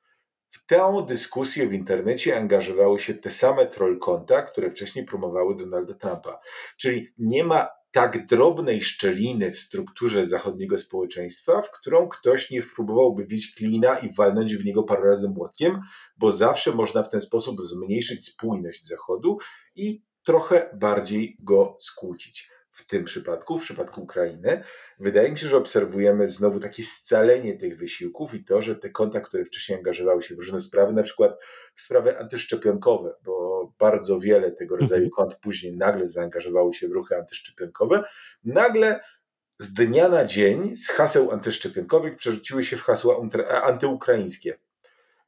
W tę dyskusję w internecie angażowały się te same trollkonta, które wcześniej promowały Donalda Trumpa. Czyli nie ma tak drobnej szczeliny w strukturze zachodniego społeczeństwa, w którą ktoś nie próbowałby wbić klina i walnąć w niego parę razy młotkiem, bo zawsze można w ten sposób zmniejszyć spójność Zachodu i trochę bardziej go skłócić. W tym przypadku, w przypadku Ukrainy, wydaje mi się, że obserwujemy znowu takie scalenie tych wysiłków i to, że te konta, które wcześniej angażowały się w różne sprawy, na przykład w sprawy antyszczepionkowe, bo bardzo wiele tego rodzaju kont później nagle zaangażowały się w ruchy antyszczepionkowe, nagle z dnia na dzień z haseł antyszczepionkowych przerzuciły się w hasła antyukraińskie.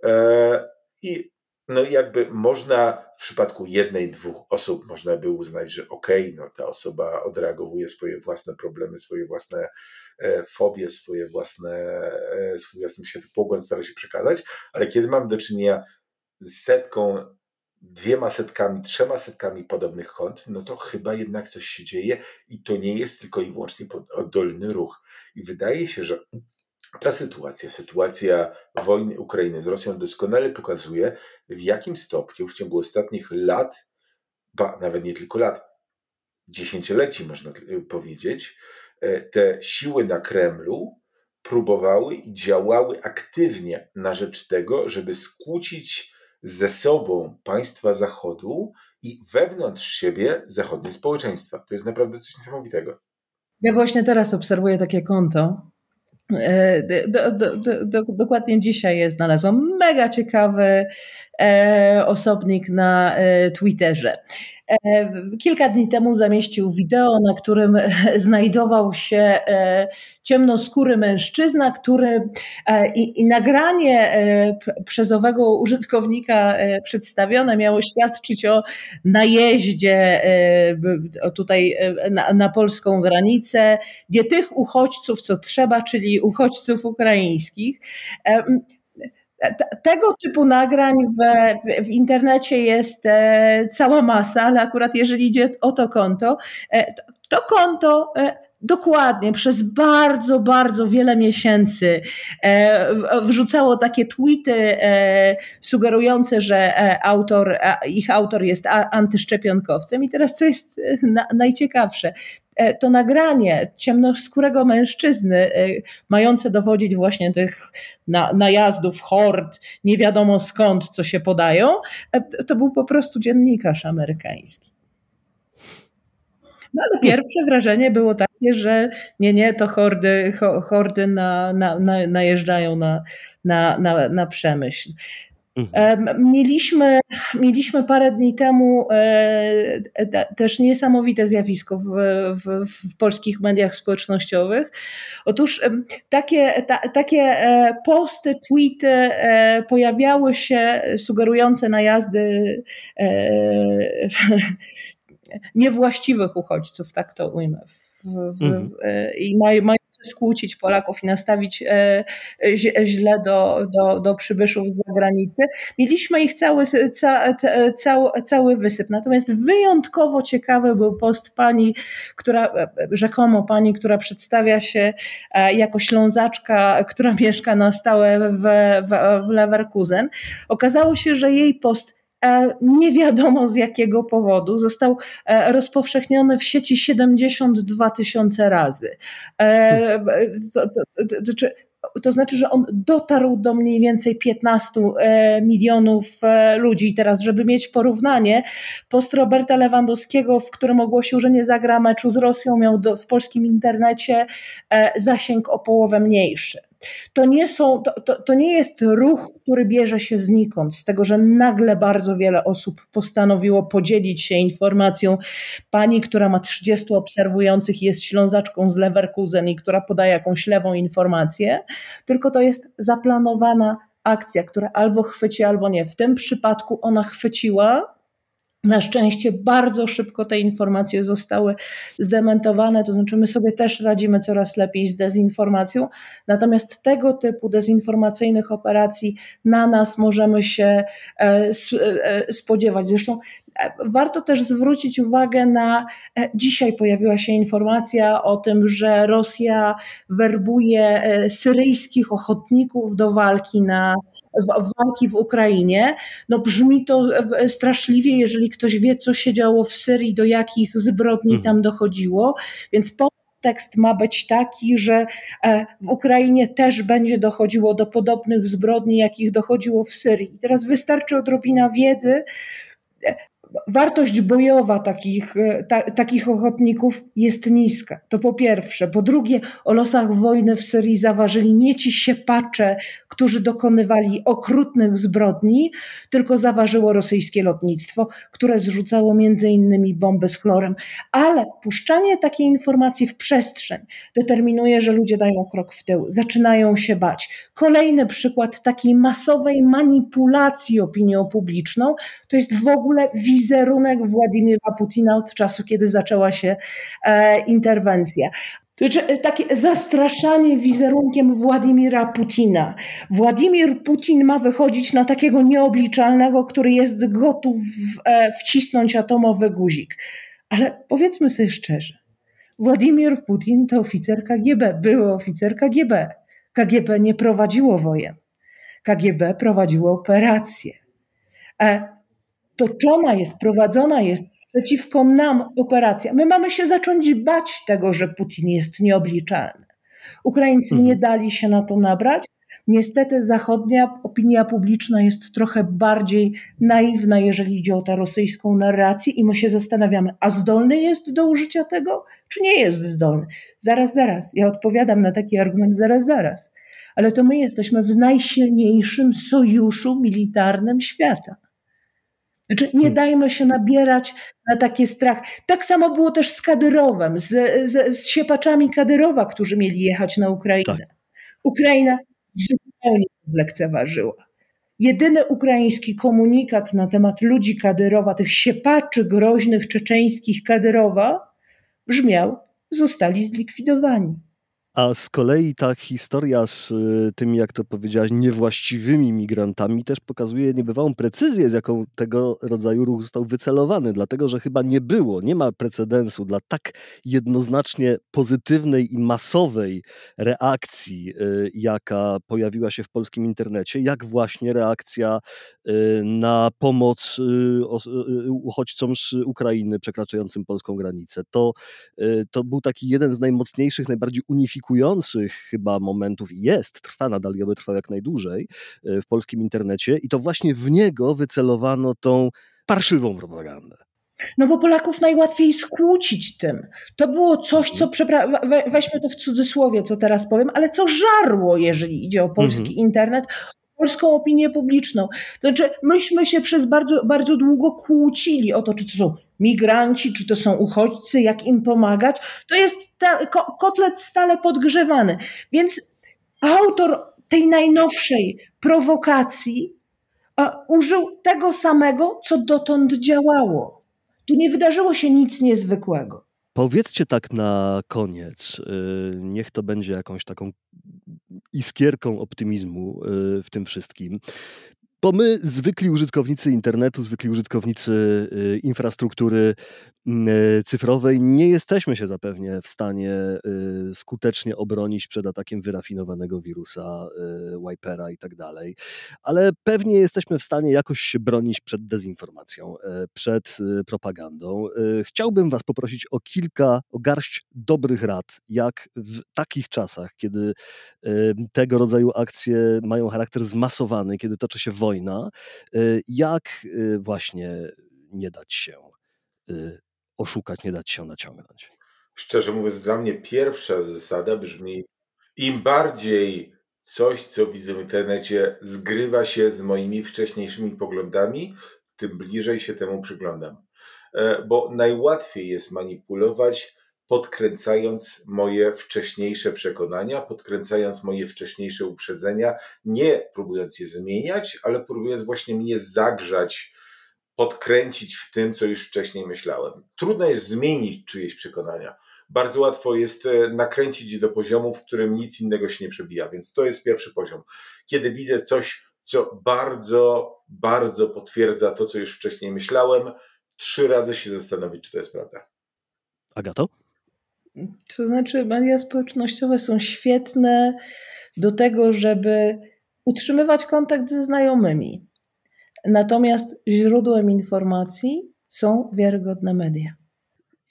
Eee, I No jakby można w przypadku jednej, dwóch osób można by uznać, że okej, okay, no ta osoba odreagowuje swoje własne problemy, swoje własne e, fobie, swoje własne, e, swój własny światopogląd stara się przekazać, ale kiedy mamy do czynienia z setką, dwiema setkami, trzema setkami podobnych kont, no to chyba jednak coś się dzieje i to nie jest tylko i wyłącznie oddolny ruch. I wydaje się, że ta sytuacja, sytuacja wojny Ukrainy z Rosją doskonale pokazuje, w jakim stopniu w ciągu ostatnich lat, ba, nawet nie tylko lat, dziesięcioleci można powiedzieć, te siły na Kremlu próbowały i działały aktywnie na rzecz tego, żeby skłócić ze sobą państwa Zachodu i wewnątrz siebie zachodnie społeczeństwa. To jest naprawdę coś niesamowitego. Ja właśnie teraz obserwuję takie konto. Do, do, do, do, dokładnie dzisiaj je znalazłam. Mega ciekawy e, osobnik na e, Twitterze. E, kilka dni temu zamieścił wideo, na którym e, znajdował się e, ciemnoskóry mężczyzna, który e, i, i nagranie e, przez owego użytkownika e, przedstawione miało świadczyć o najeździe e, o tutaj e, na, na polską granicę, nie tych uchodźców, co trzeba, czyli uchodźców ukraińskich. Tego typu nagrań w, w, w internecie jest cała masa, ale akurat jeżeli idzie o to konto, to konto dokładnie przez bardzo, bardzo wiele miesięcy wrzucało takie tweety sugerujące, że autor, ich autor jest antyszczepionkowcem. I teraz co jest najciekawsze? To nagranie ciemnoskórego mężczyzny mające dowodzić właśnie tych na, najazdów, hord, nie wiadomo skąd, co się podają, to był po prostu dziennikarz amerykański. No ale pierwsze wrażenie było takie, że nie, nie, to hordy, ho, hordy na, na, na, najeżdżają na, na, na, na Przemyśl. Mieliśmy, mieliśmy parę dni temu też niesamowite zjawisko w, w, w polskich mediach społecznościowych. Otóż takie, ta, takie posty, tweety pojawiały się sugerujące najazdy niewłaściwych uchodźców, tak to ujmę. W, w, w, I mają maj skłócić Polaków i nastawić e, źle do, do, do przybyszów z zagranicy. Mieliśmy ich cały, ca, ca, cały wysyp. Natomiast wyjątkowo ciekawy był post pani, która, rzekomo pani, która przedstawia się jako Ślązaczka, która mieszka na stałe w, w, w Leverkusen. Okazało się, że jej post nie wiadomo z jakiego powodu został rozpowszechniony w sieci siedemdziesiąt dwa tysiące razy. To, to, to, to znaczy, że on dotarł do mniej więcej piętnastu milionów ludzi. I teraz, żeby mieć porównanie, post Roberta Lewandowskiego, w którym ogłosił, że nie zagra meczu z Rosją, miał do, w polskim internecie zasięg o połowę mniejszy. To nie są, to, to, to nie jest ruch, który bierze się znikąd, z tego, że nagle bardzo wiele osób postanowiło podzielić się informacją. Pani, która ma trzydziestu obserwujących, jest Ślązaczką z Leverkusen i która podaje jakąś lewą informację, tylko to jest zaplanowana akcja, która albo chwyci, albo nie. W tym przypadku ona chwyciła. Na szczęście bardzo szybko te informacje zostały zdementowane, to znaczy my sobie też radzimy coraz lepiej z dezinformacją, natomiast tego typu dezinformacyjnych operacji na nas możemy się spodziewać. Zresztą warto też zwrócić uwagę na, dzisiaj pojawiła się informacja o tym, że Rosja werbuje syryjskich ochotników do walki, na, walki w Ukrainie. No brzmi to straszliwie, jeżeli ktoś wie, co się działo w Syrii, do jakich zbrodni tam dochodziło, więc po tekst ma być taki, że w Ukrainie też będzie dochodziło do podobnych zbrodni, jakich dochodziło w Syrii. Teraz wystarczy odrobina wiedzy. Wartość bojowa takich, ta, takich ochotników jest niska. To po pierwsze. Po drugie, o losach wojny w Syrii zaważyli nie ci siepacze, którzy dokonywali okrutnych zbrodni, tylko zaważyło rosyjskie lotnictwo, które zrzucało między innymi bomby z chlorem. Ale puszczanie takiej informacji w przestrzeń determinuje, że ludzie dają krok w tył, zaczynają się bać. Kolejny przykład takiej masowej manipulacji opinią publiczną to jest w ogóle wizyta wizerunek Władimira Putina od czasu, kiedy zaczęła się e, interwencja. Takie zastraszanie wizerunkiem Władimira Putina. Władimir Putin ma wychodzić na takiego nieobliczalnego, który jest gotów w, e, wcisnąć atomowy guzik. Ale powiedzmy sobie szczerze, Władimir Putin to oficer K G B, były oficer K G B. K G B nie prowadziło wojen. K G B prowadziło operacje. E, Toczona jest, prowadzona jest przeciwko nam operacja. My mamy się zacząć bać tego, że Putin jest nieobliczalny. Ukraińcy nie dali się na to nabrać. Niestety zachodnia opinia publiczna jest trochę bardziej naiwna, jeżeli idzie o tę rosyjską narrację i my się zastanawiamy, a zdolny jest do użycia tego, czy nie jest zdolny? Zaraz, zaraz. Ja odpowiadam na taki argument zaraz, zaraz. Ale to my jesteśmy w najsilniejszym sojuszu militarnym świata. Znaczy nie dajmy się nabierać na taki strach. Tak samo było też z Kadyrowem, z, z, z siepaczami Kadyrowa, którzy mieli jechać na Ukrainę. Tak. Ukraina zupełnie lekceważyła. Jedyny ukraiński komunikat na temat ludzi Kadyrowa, tych siepaczy groźnych czeczeńskich Kadyrowa, brzmiał: zostali zlikwidowani. A z kolei ta historia z tymi, jak to powiedziałaś, niewłaściwymi migrantami też pokazuje niebywałą precyzję, z jaką tego rodzaju ruch został wycelowany, dlatego że chyba nie było, nie ma precedensu dla tak jednoznacznie pozytywnej i masowej reakcji, y, jaka pojawiła się w polskim internecie, jak właśnie reakcja y, na pomoc y, os, y, uchodźcom z Ukrainy przekraczającym polską granicę. To, y, to był taki jeden z najmocniejszych, najbardziej unifikujących chyba momentów, jest, trwa nadal i oby trwał jak najdłużej w polskim internecie i to właśnie w niego wycelowano tą parszywą propagandę. No bo Polaków najłatwiej skłócić tym. To było coś, co, przepra- we, weźmy to w cudzysłowie, co teraz powiem, ale co żarło, jeżeli idzie o polski mhm. internet, polską opinię publiczną. To znaczy myśmy się przez bardzo, bardzo długo kłócili o to, czy to są migranci, czy to są uchodźcy, jak im pomagać. To jest ta, ko, kotlet stale podgrzewany. Więc autor tej najnowszej prowokacji a, użył tego samego, co dotąd działało. Tu nie wydarzyło się nic niezwykłego. Powiedzcie tak na koniec, yy, niech to będzie jakąś taką iskierką optymizmu yy, w tym wszystkim. Bo my, zwykli użytkownicy internetu, zwykli użytkownicy y, infrastruktury y, cyfrowej, nie jesteśmy się zapewne w stanie y, skutecznie obronić przed atakiem wyrafinowanego wirusa, y, wipera i tak dalej. Ale pewnie jesteśmy w stanie jakoś się bronić przed dezinformacją, y, przed y, propagandą. Y, chciałbym was poprosić o kilka, o garść dobrych rad, jak w takich czasach, kiedy y, tego rodzaju akcje mają charakter zmasowany, kiedy toczy się wojna, wojna, jak właśnie nie dać się oszukać, nie dać się naciągnąć? Szczerze mówiąc, dla mnie pierwsza zasada brzmi: im bardziej coś, co widzę w internecie, zgrywa się z moimi wcześniejszymi poglądami, tym bliżej się temu przyglądam. Bo najłatwiej jest manipulować, podkręcając moje wcześniejsze przekonania, podkręcając moje wcześniejsze uprzedzenia, nie próbując je zmieniać, ale próbując właśnie mnie zagrzać, podkręcić w tym, co już wcześniej myślałem. Trudno jest zmienić czyjeś przekonania. Bardzo łatwo jest nakręcić je do poziomu, w którym nic innego się nie przebija, więc to jest pierwszy poziom. Kiedy widzę coś, co bardzo, bardzo potwierdza to, co już wcześniej myślałem, trzy razy się zastanowić, czy to jest prawda. Agato? To znaczy media społecznościowe są świetne do tego, żeby utrzymywać kontakt ze znajomymi. Natomiast źródłem informacji są wiarygodne media.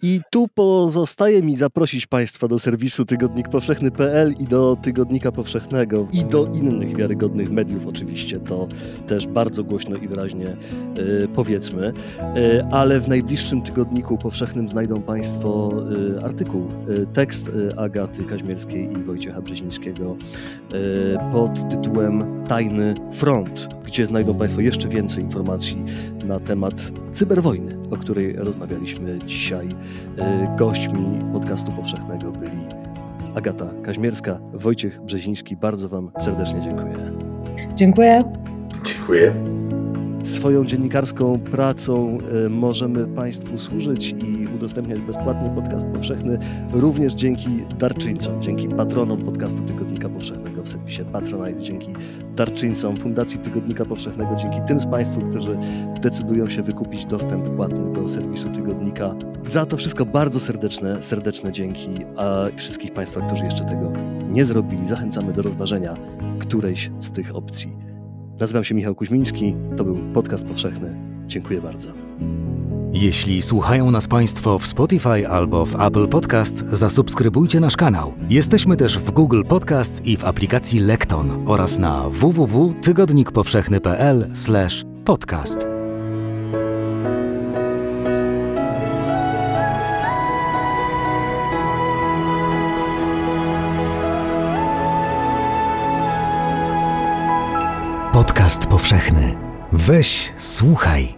I tu pozostaje mi zaprosić Państwa do serwisu tygodnik powszechny kropka p l i do Tygodnika Powszechnego i do innych wiarygodnych mediów oczywiście, to też bardzo głośno i wyraźnie y, powiedzmy, y, ale w najbliższym Tygodniku Powszechnym znajdą Państwo y, artykuł, y, tekst y, Agaty Kaźmierskiej i Wojciecha Brzezińskiego y, pod tytułem Tajny Front, gdzie znajdą Państwo jeszcze więcej informacji na temat cyberwojny, o której rozmawialiśmy dzisiaj. Gośćmi podcastu powszechnego byli Agata Kaźmierska, Wojciech Brzeziński. Bardzo wam serdecznie dziękuję. Dziękuję. Dziękuję. Swoją dziennikarską pracą możemy Państwu służyć i udostępniać bezpłatnie podcast powszechny również dzięki darczyńcom, dzięki patronom podcastu Tygodnika Powszechnego w serwisie Patronite, dzięki darczyńcom Fundacji Tygodnika Powszechnego, dzięki tym z Państwu, którzy decydują się wykupić dostęp płatny do serwisu Tygodnika. Za to wszystko bardzo serdeczne, serdeczne dzięki, a wszystkich Państwa, którzy jeszcze tego nie zrobili, zachęcamy do rozważenia którejś z tych opcji. Nazywam się Michał Kuźmiński, to był Podcast Powszechny. Dziękuję bardzo. Jeśli słuchają nas Państwo w Spotify albo w Apple Podcasts, zasubskrybujcie nasz kanał. Jesteśmy też w Google Podcasts i w aplikacji Lekton oraz na w w w kropka tygodnik powszechny kropka p l slash podcast. Podcast powszechny. Weź, słuchaj.